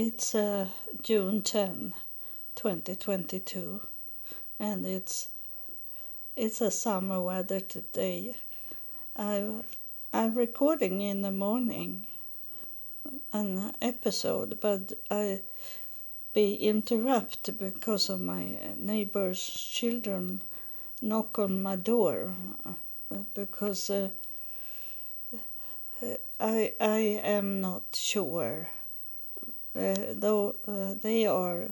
It's June 10, 2022, and it's a summer weather today. I'm recording in the morning an episode, but I be interrupted because of my neighbor's children knock on my door because I am not sure. Though they are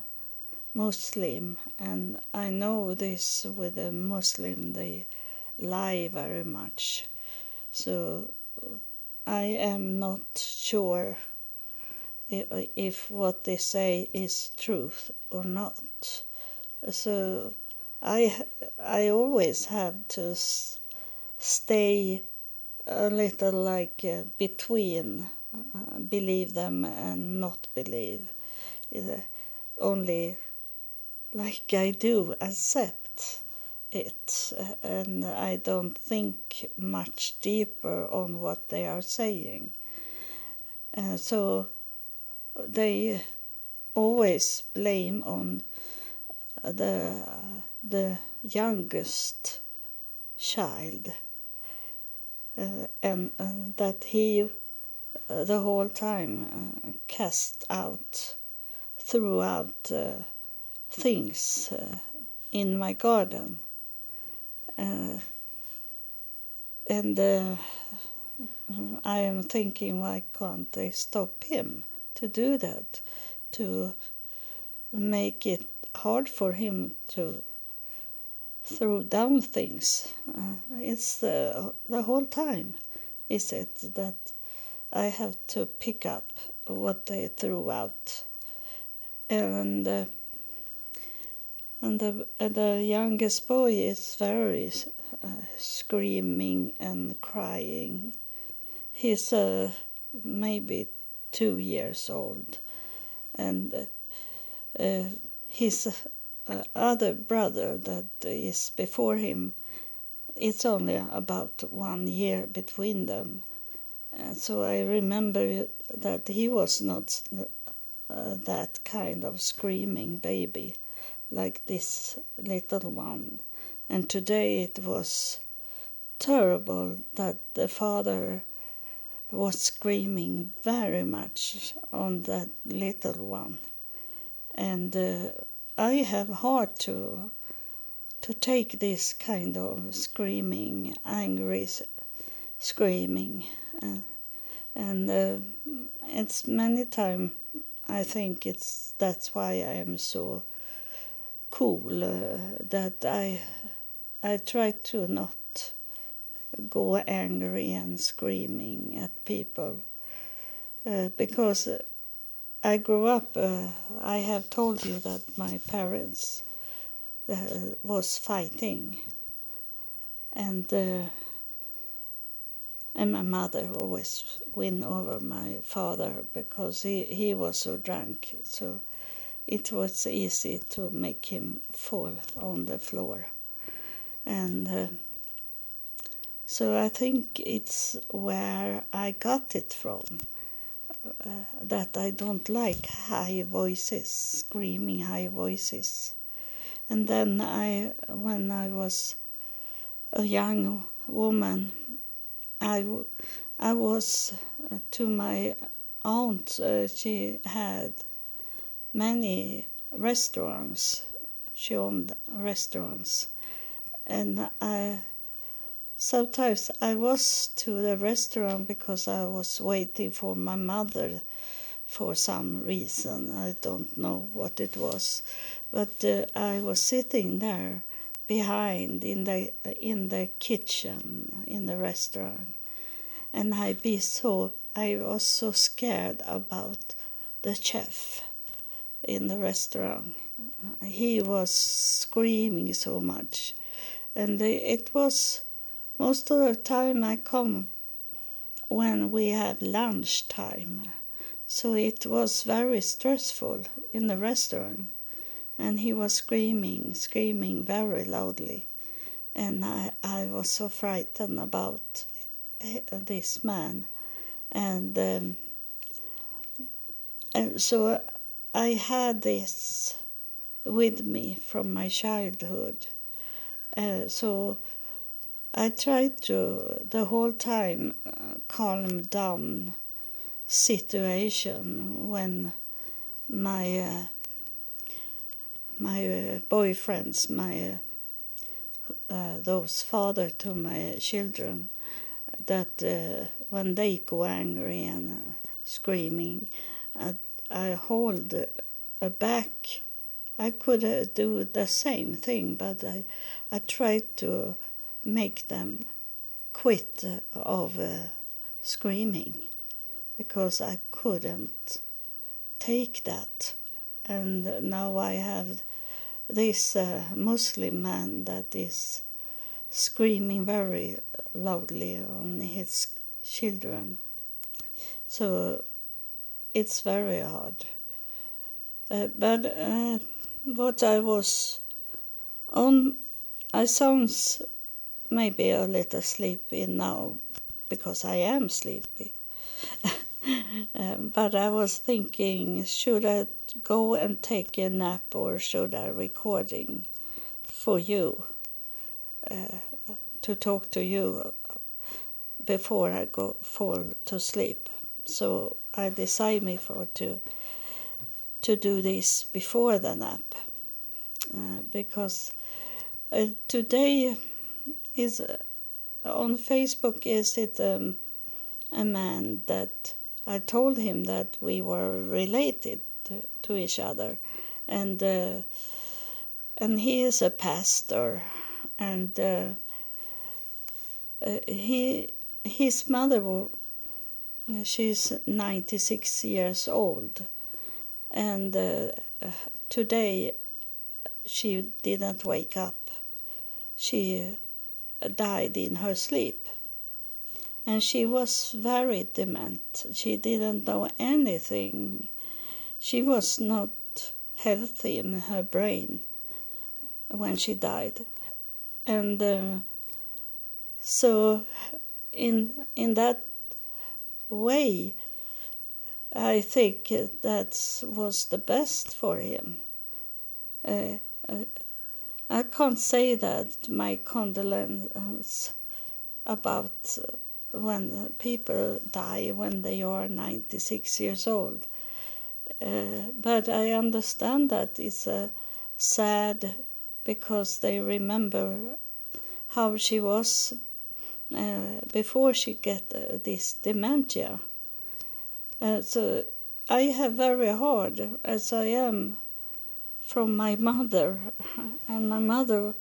Muslim, and I know this with a Muslim, they lie very much. So I am not sure if what they say is truth or not. So I always have to stay a little like between. Believe them and not believe. Only like I do accept it, and I don't think much deeper on what they are saying. So they always blame on the youngest child, and that he the whole time cast out throughout things in my garden, and I am thinking, why can't they stop him to do that, to make it hard for him to throw down things? It's the whole time, is it, that I have to pick up what they threw out, and the youngest boy is very screaming and crying. He's maybe 2 years old, and his other brother that is before him, it's only about 1 year between them. So I remember that he was not that kind of screaming baby like this little one. And today it was terrible that the father was screaming very much on that little one. And I have hard to take this kind of screaming, angry screaming. And it's many times I think that's why I am so cool, that I try to not go angry and screaming at people, because I grew up, I have told you that my parents was fighting, and my mother always win over my father because he was so drunk. So it was easy to make him fall on the floor. And so I think it's where I got it from, that I don't like high voices, screaming high voices. And then when I was a young woman, I was to my aunt. She had many restaurants. She owned restaurants, and sometimes I was to the restaurant because I was waiting for my mother for some reason. I don't know what it was, but I was sitting there behind in the kitchen in the restaurant, and I was so scared about the chef in the restaurant. He was screaming so much, and it was most of the time I come when we have lunch time, so it was very stressful in the restaurant. And he was screaming very loudly. And I was so frightened about this man. And so I had this with me from my childhood. So I tried to, the whole time, calm down situation when my boyfriends, my those father to my children, that when they go angry and screaming, I hold back. I could do the same thing, but I tried to make them quit of screaming, because I couldn't take that. And now I have this Muslim man that is screaming very loudly on his children. So it's very hard. But what I was on, I sounds maybe a little sleepy now, because I am sleepy. But I was thinking, should I go and take a nap, or should I recording for you, to talk to you before I go fall to sleep? So I decide me for to do this before the nap, because today is on Facebook. Is it a man that I told him that we were related to each other, and he is a pastor, and his mother, she's 96 years old, and today she didn't wake up. She died in her sleep. And she was very dement. She didn't know anything. She was not healthy in her brain when she died. And so in that way, I think that was the best for him. I can't say that my condolences about when people die when they are 96 years old. But I understand that it's sad, because they remember how she was before she get this dementia. So I have very hard, as I am, from my mother. And my mother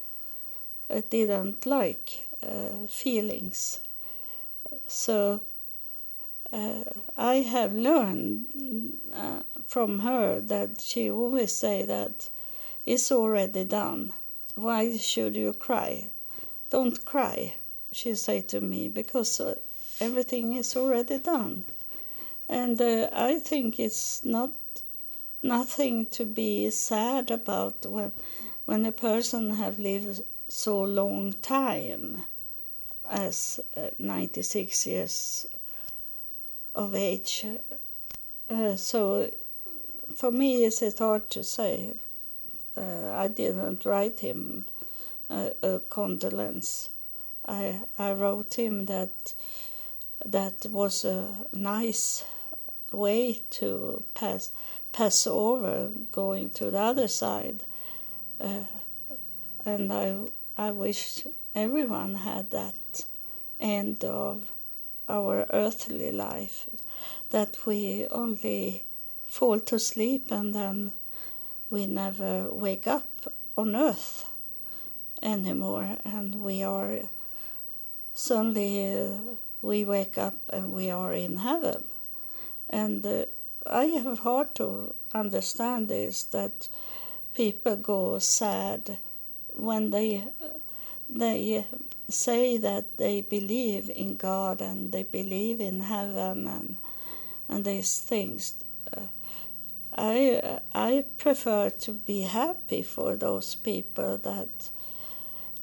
didn't like feelings. So I have learned from her that she always say that it's already done. Why should you cry? Don't cry, she say to me, because everything is already done. And I think it's nothing to be sad about when a person have lived so long time as 96 years of age. So for me it's hard to say. I didn't write him a condolence. I wrote him that was a nice way to pass over going to the other side. And I wish everyone had that end of our earthly life, that we only fall to sleep and then we never wake up on earth anymore, and we are suddenly we wake up and we are in heaven. And I have hard to understand this, that people go sad when they say that they believe in God and they believe in heaven and these things. I prefer to be happy for those people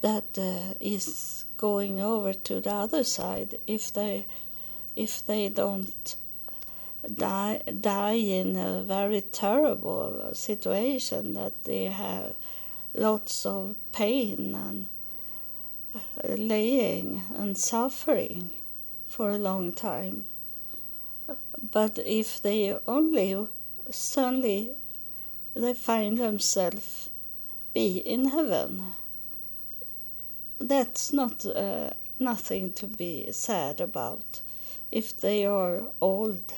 that is going over to the other side, if they don't die in a very terrible situation, that they have lots of pain and laying and suffering for a long time. But if they only suddenly they find themselves be in heaven, that's not nothing to be sad about if they are old.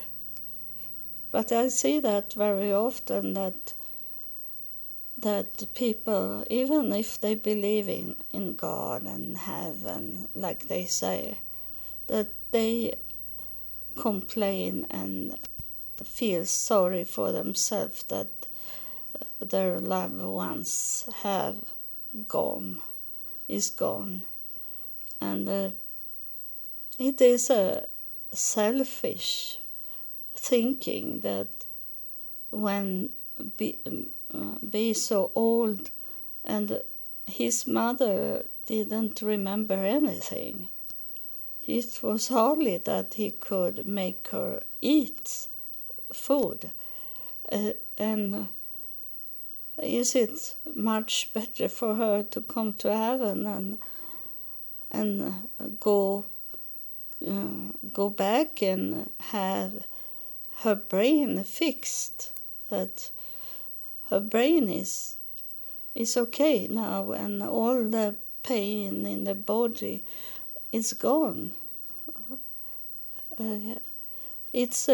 But I see that very often, that people, even if they believe in God and heaven, like they say, that they complain and feel sorry for themselves that their loved ones is gone. And it is a selfish thinking that when be so old, and his mother didn't remember anything. It was hardly that he could make her eat food. And is it much better for her to come to heaven and go back and have her brain fixed, that her brain is okay now, and all the pain in the body is gone. It's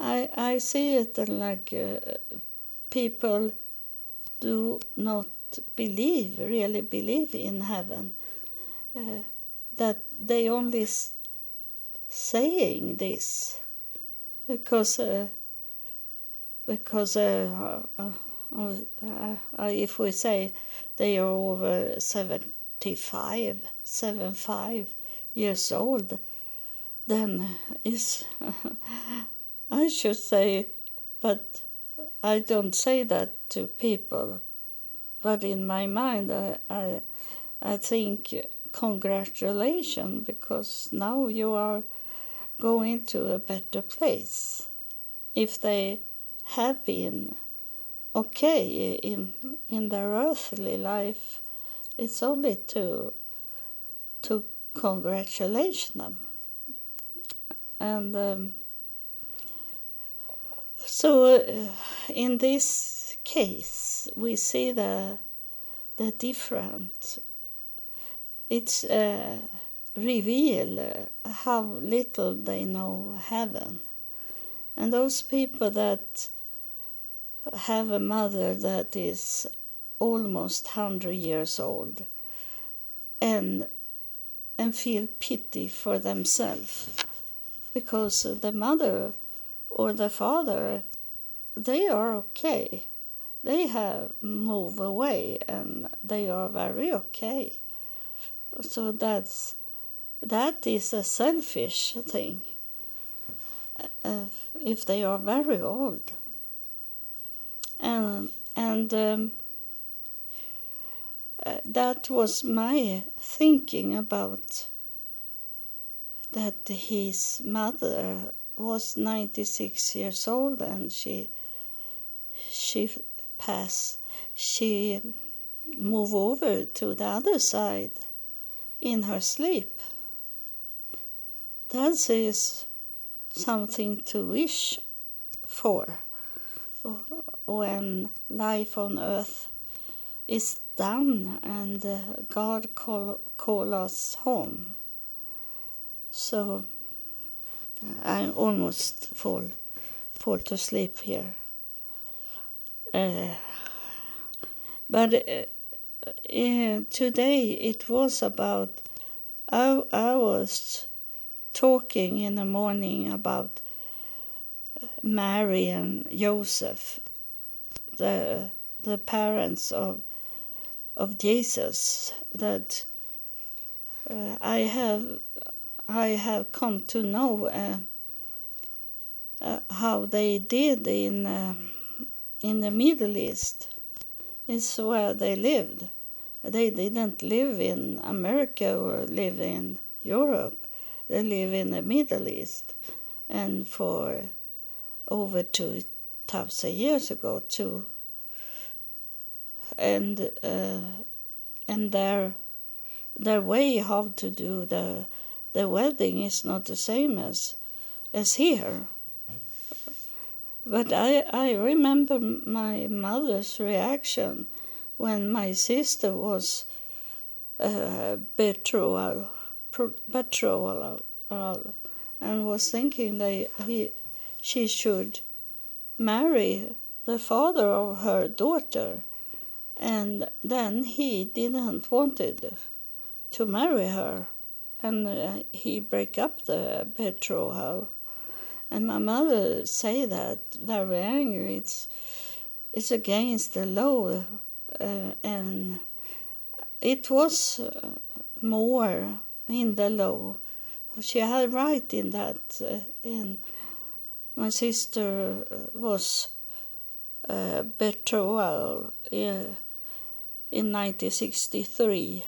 I see it like people do not really believe in heaven. That they only saying this because if we say they are over 75 years old, then is I should say, but I don't say that to people. But in my mind, I think congratulations, because now you are going to a better place. If they have been okay in their earthly life, it's only to congratulate them. And so in this case, we see the different. It's reveal how little they know heaven. And those people that have a mother that is almost 100 years old and feel pity for themselves, because the mother or the father, they are okay. They have moved away and they are very okay. So that is a selfish thing, if they are very old. And that was my thinking about that. His mother was 96 years old, and she passed. She moved over to the other side in her sleep. That is something to wish for when life on earth is done and God call us home. So I almost fall to sleep here. Today it was about, I was talking in the morning about Mary and Joseph, the parents of Jesus, that I have come to know how they did in the Middle East. It's where they lived. They didn't live in America or live in Europe. They live in the Middle East. and for over 2,000 years ago too. And their way how to do the wedding is not the same as here. But I remember my mother's reaction when my sister was betrothal, and was thinking that she should marry the father of her daughter, and then he didn't wanted to marry her, and he break up the betrothal. And my mother say that very angry. It's against the law, and it was more in the law. She had right in that. And my sister was betrothal in 1963,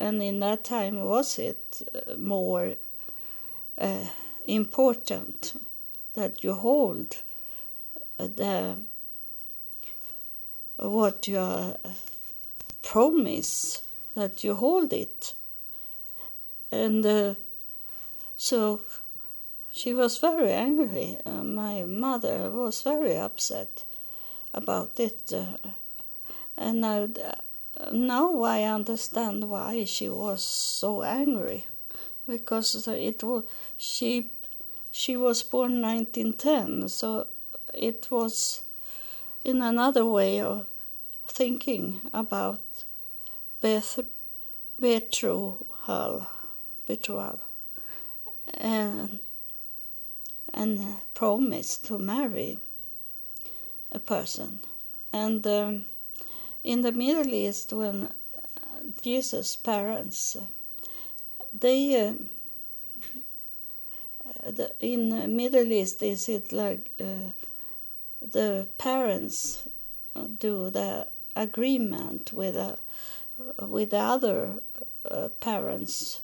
and in that time was it more important that you hold what you promise, that you hold it. And so she was very angry. My mother was very upset about it. And now I understand why she was so angry, because she was born 1910, so it was in another way of thinking about betrothal, and promise to marry a person. And in the Middle East, when Jesus' parents, in the Middle East, is it like the parents do the agreement with the other parents,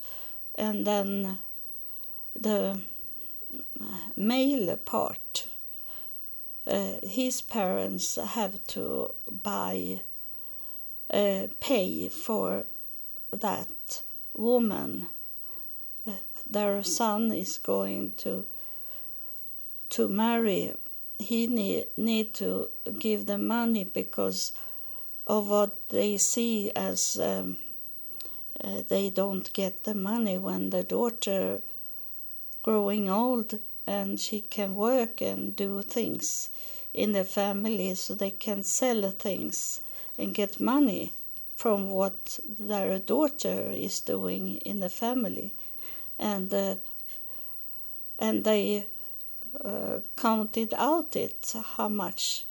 and then the male part, his parents have to pay for that woman. Their son is going to marry. He need to give them money because of what they see as they don't get the money when the daughter growing old, and she can work and do things in the family, so they can sell things and get money from what their daughter is doing in the family. And they counted out how much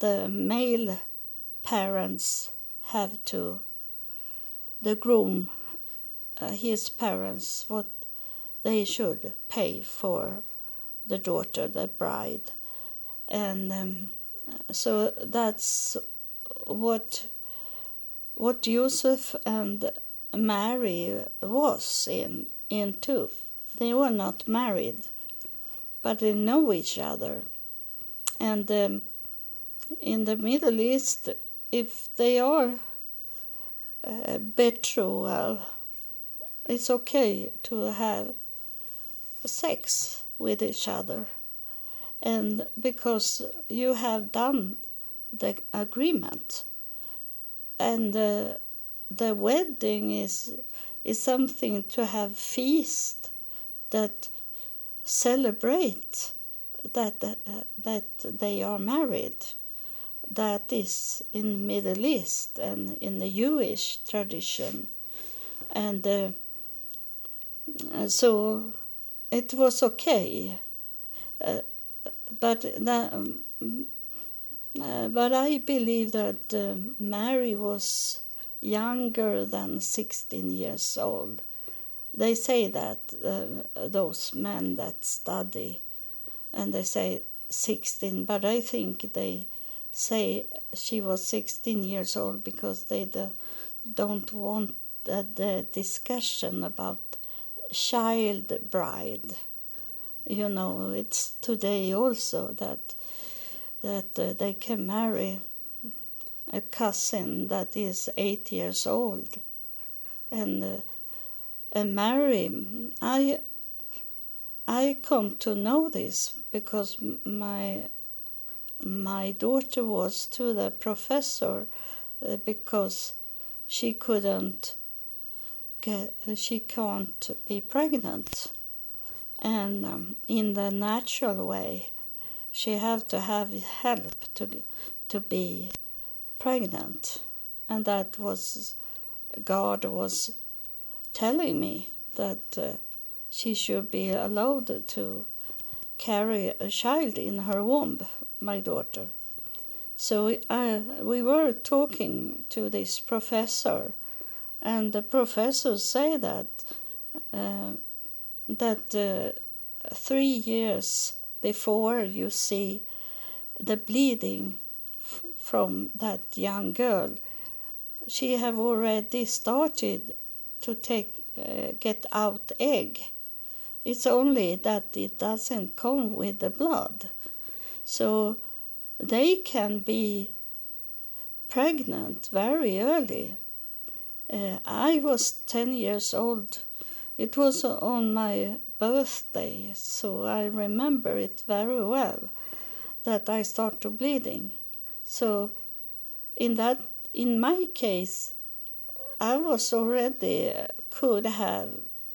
the male parents have to the groom, his parents, what they should pay for the daughter, the bride. And so that's what Joseph and Mary was into. They were not married, but they know each other. And in the Middle East, if they are betrothal, it's okay to have sex with each other, and because you have done the agreement. And the wedding is something to have feast that celebrate that they are married. That is in Middle East and in the Jewish tradition. And so it was okay, but I believe that Mary was younger than 16 years old. They say that those men that study, and they say 16, but I think they say she was 16 years old because they don't want the discussion about child bride. you know, it's today also that they can marry a cousin that is 8 years old and marry. I come to know this because my daughter was to the professor because she can't be pregnant, and in the natural way she have to have help to be pregnant, and that was God was telling me that she should be allowed to carry a child in her womb, my daughter. So we were talking to this professor, and the professor said that 3 years before you see the bleeding from that young girl, she have already started to get out egg. It's only that it doesn't come with the blood. So they can be pregnant very early. I was 10 years old. It was on my birthday, so I remember it very well that I started bleeding. So in my case, I was already could have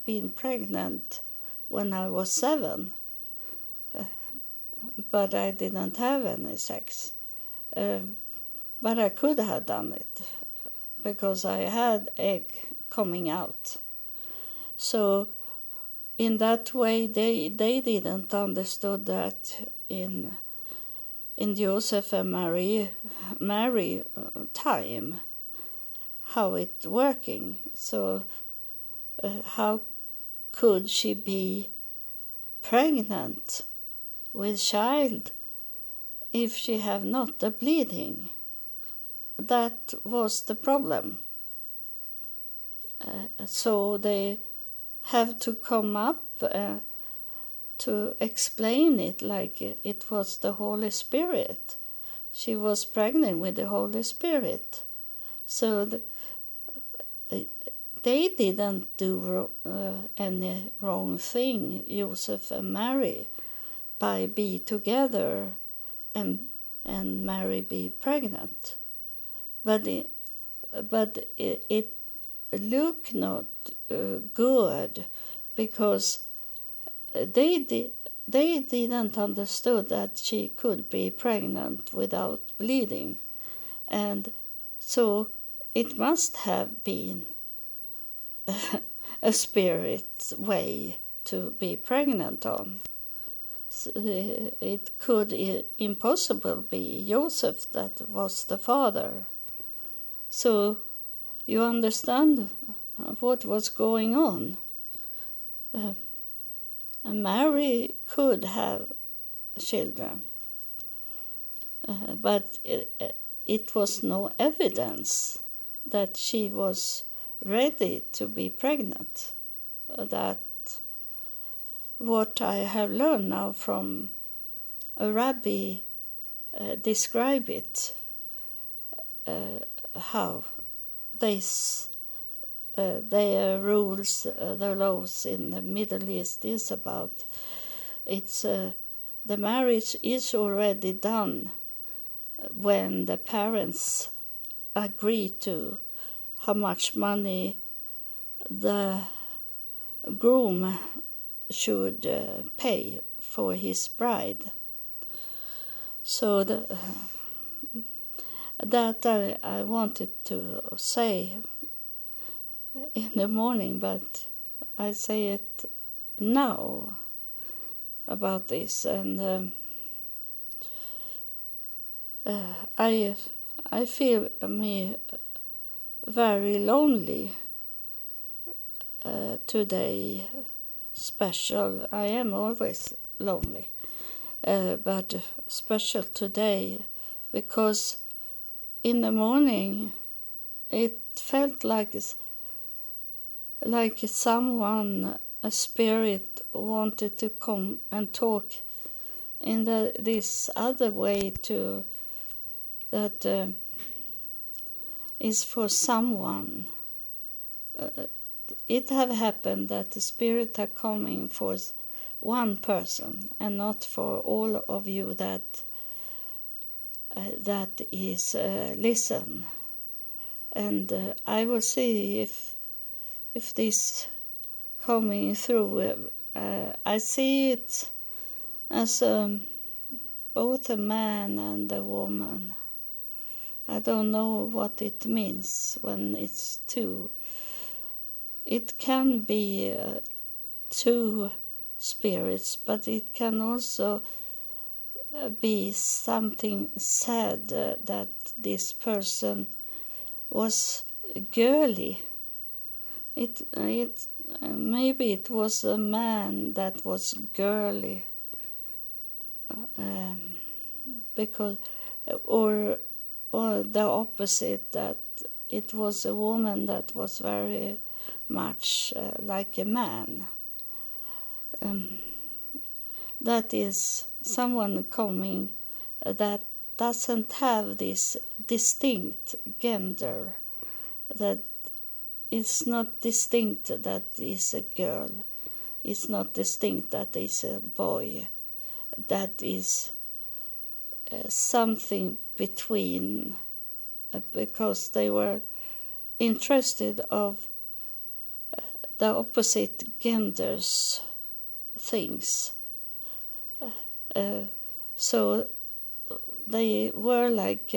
been pregnant when I was 7, but I didn't have any sex. But I could have done it because I had egg coming out. So in that way, they didn't understood that in Joseph and Mary time, how it working. So how could she be pregnant with child if she have not the bleeding? That was the problem. So they have to come up to explain it like it was the Holy Spirit. She was pregnant with the Holy Spirit. So they didn't do any wrong thing, Joseph and Mary, by be together and Mary be pregnant. But it look not good because they didn't understood that she could be pregnant without bleeding, and so it must have been a spirit way to be pregnant on. So it could impossible be Joseph that was the father. So you understand what was going on. Mary could have children, but it was no evidence that she was ready to be pregnant. That what I have learned now from a rabbi describe it, how their rules, the laws in the Middle East is about. It's the marriage is already done when the parents agree to how much money the groom should pay for his bride. So that I wanted to say in the morning, but I say it now about this, and I feel me very lonely today. Special, I am always lonely, but special today because in the morning it felt like someone a spirit wanted to come and talk in this other way to that is for someone. It have happened that the spirit have come in for one person and not for all of you that is listen. And I will see if this coming through. I see it as both a man and a woman. I don't know what it means when it's two. It can be two spirits, but it can also be something sad that this person was girly. It maybe it was a man that was girly, because or the opposite, that it was a woman that was very much like a man. That is someone coming that doesn't have this distinct gender, that it's not distinct that is a girl, it's not distinct that is a boy, that is something between, because they were interested of the opposite genders things. So they were like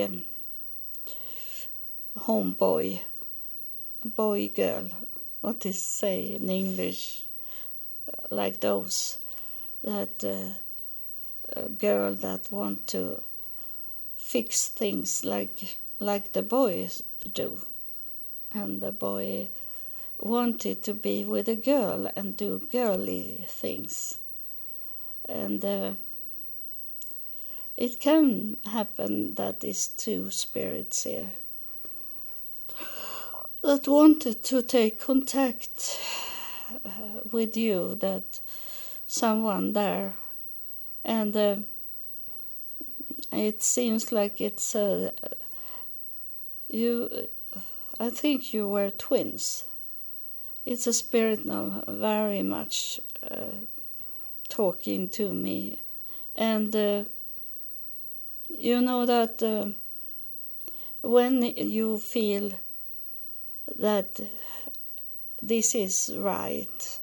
homeboy, boy, girl, what is say in English, like those, that a girl that want to fix things like the boys do, and the boy wanted to be with a girl and do girly things. And it can happen that is two spirits here that wanted to take contact with you, that someone there. And it seems like it's you. I think you were twins. It's a spirit now very much talking to me. And you know that when you feel that this is right,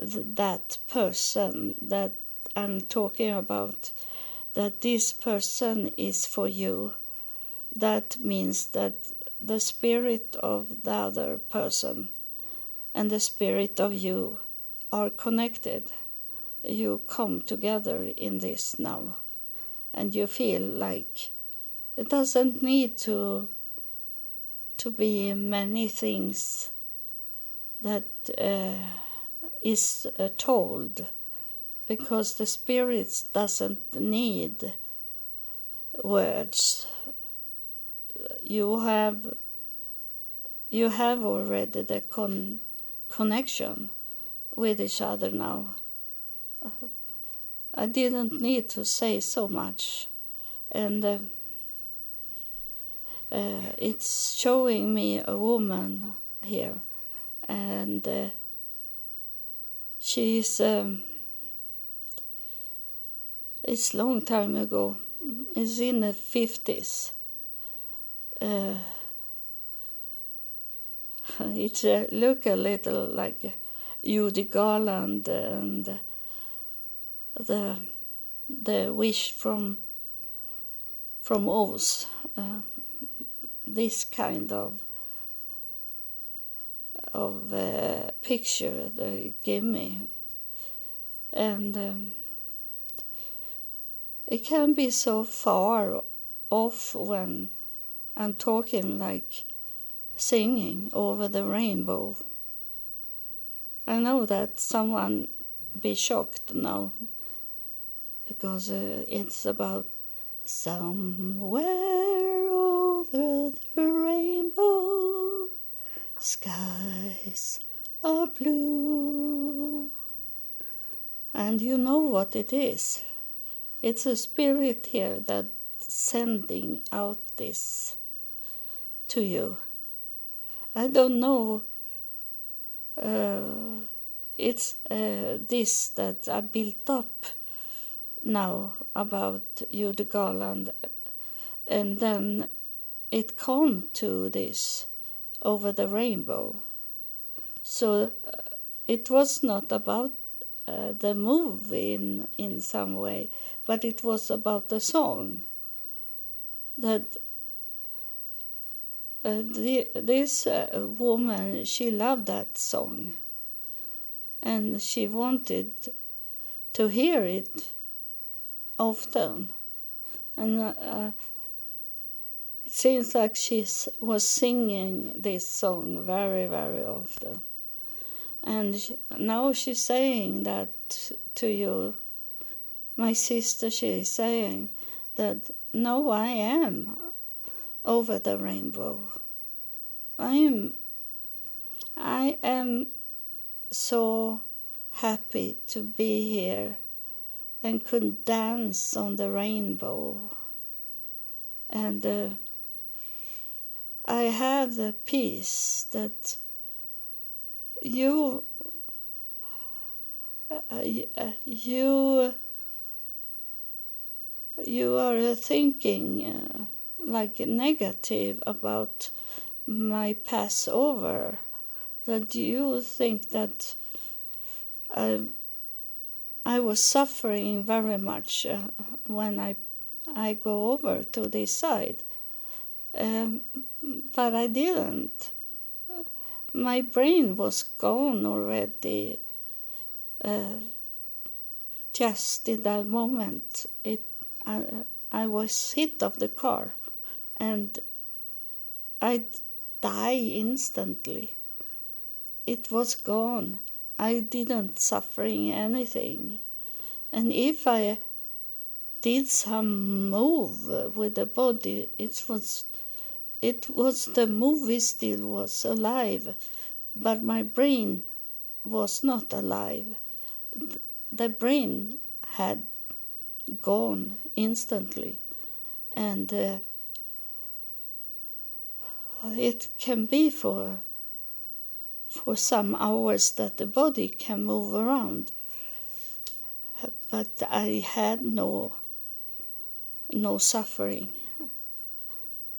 that person that I'm talking about, that this person is for you, that means that the spirit of the other person and the spirit of you are connected. You come together in this now, and you feel like it doesn't need to be many things that is told, because the spirits doesn't need words. You have already the connection with each other now. I didn't need to say so much, and it's showing me a woman here, and she's. It's long time ago. It's in the 50s. It look a little like Judy Garland and the Wish from Oz. This kind of picture they gave me, and. It can be so far off when I'm talking, like singing over the rainbow. I know that someone be shocked now, because it's about somewhere over the rainbow, skies are blue. And you know what it is. It's a spirit here that's sending out this to you. I don't know. It's this that I built up now about Judy Garland, and then it come to this over the rainbow. So it was not about the movie in some way, but it was about the song. That this woman, she loved that song, and she wanted to hear it often, and it seems like she was singing this song very, very often. And now she's saying that to you. My sister, she's saying that, no, I am over the rainbow. I am so happy to be here and could dance on the rainbow. And I have the peace that you are thinking like negative about my Passover, that you think that I was suffering very much when I go over to this side, but I didn't. My brain was gone already. Just in that moment, I was hit of the car, and I die instantly. It was gone. I didn't suffering anything. And if I did some move with the body, it was the movie still was alive, but my brain was not alive. The brain had gone instantly, and it can be for some hours that the body can move around, but I had no suffering.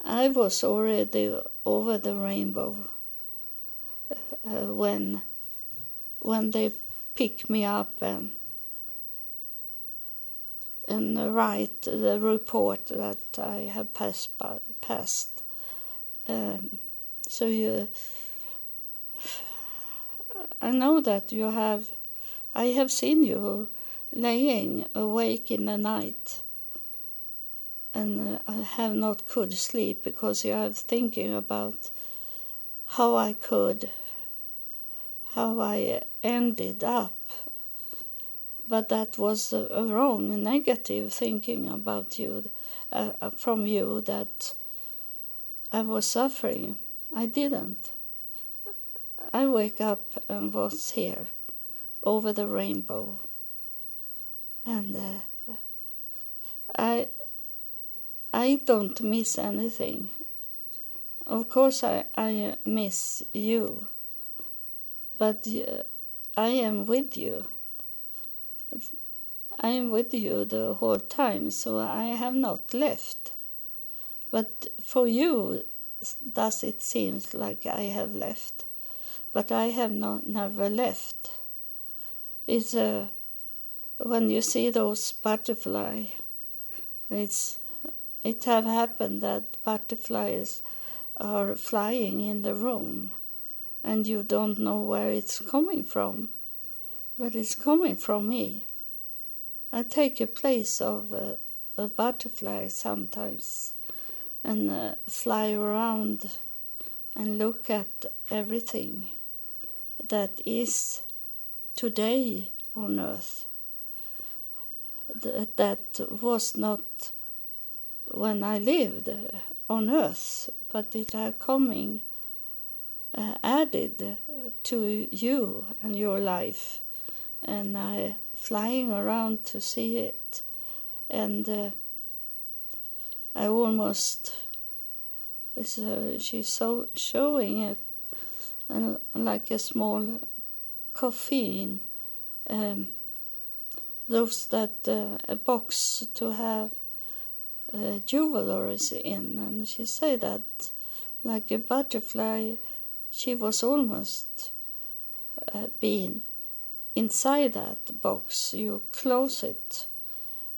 I was already over the rainbow when they picked me up and write the report that I have passed. So I know that you have. I have seen you laying awake in the night, and I have not could sleep because you have thinking about how I ended up. But that was a wrong, negative thinking about you, from you, that I was suffering. I didn't. I wake up and was here, over the rainbow. And I don't miss anything. Of course I miss you, but I am with you. I am with you the whole time, so I have not left. But for you, thus it seems like I have left. But I have never left. It's when you see those butterfly, it have happened that butterflies are flying in the room, and you don't know where it's coming from. But it's coming from me. I take a place of a butterfly sometimes, and fly around and look at everything that is today on earth, that was not when I lived on earth, but it are coming added to you and your life, and I flying around to see it, and I almost, she's so showing it, and like a small coffin, those that a box to have jewelries in, and she say that like a butterfly, she was almost being inside that box. You close it,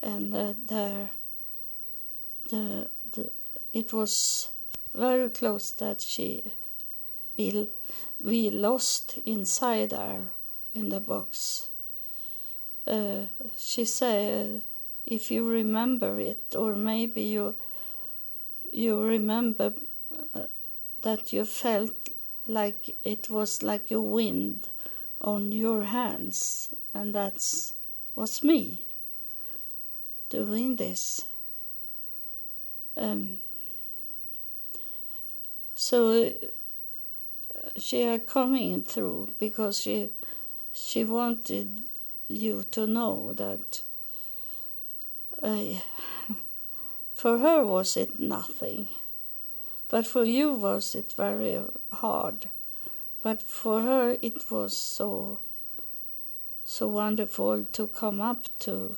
and there, it was very close that she be lost inside her in the box. She said, if you remember it, or maybe you remember that you felt like it was like a wind on your hands, and that's was me doing this. So she are coming through because she wanted you to know that for her was it nothing, but for you was it very hard, but for her it was so wonderful to come up to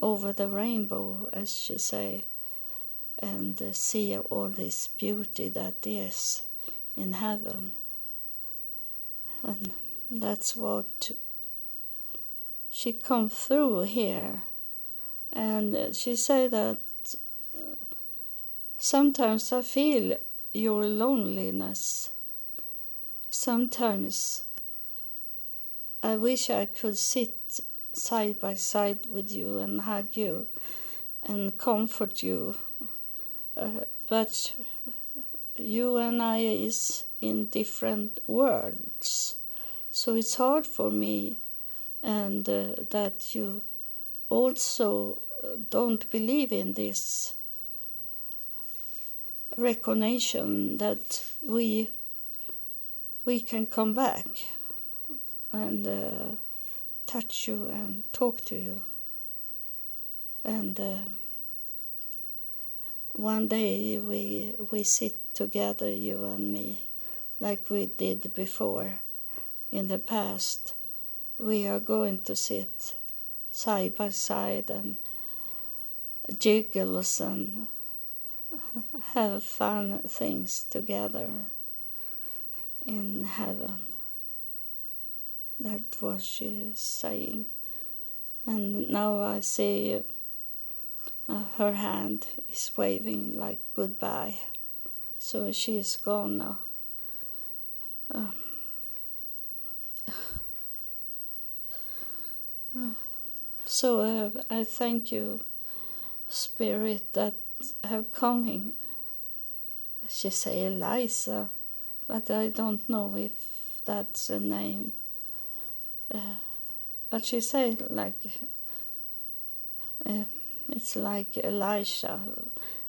over the rainbow, as she say, and see all this beauty that is in heaven. And that's what she come through here. And she said that sometimes I feel your loneliness. Sometimes I wish I could sit side by side with you and hug you and comfort you. But you and I is in different worlds, so it's hard for me, and that you also don't believe in this recognition that we can come back and touch you and talk to you, and one day we sit together, you and me, like we did before in the past. We are going to sit side by side and jiggle and have fun things together in heaven. That was she saying. And now I see her hand is waving like goodbye. So she is gone now. So I thank you, Spirit, that are coming. She say Eliza, but I don't know if that's a name. But she say like it's like Elisha.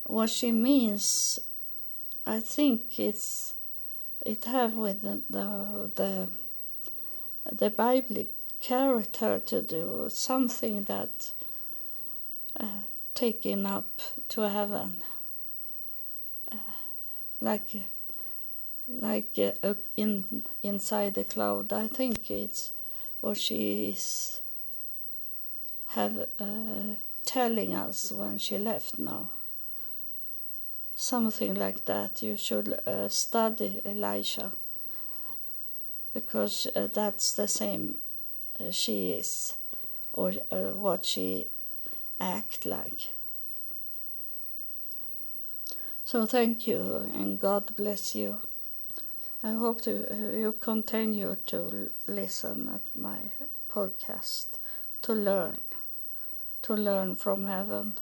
What she means, I think it have with the Bible character to do, something that taken up to heaven, like inside the cloud. I think it's what she is have telling us when she left now. Something like that. You should study Elisha, because that's the same she is, or what she act like. So thank you, and God bless you. I hope you continue to listen at my podcast, to learn from heaven.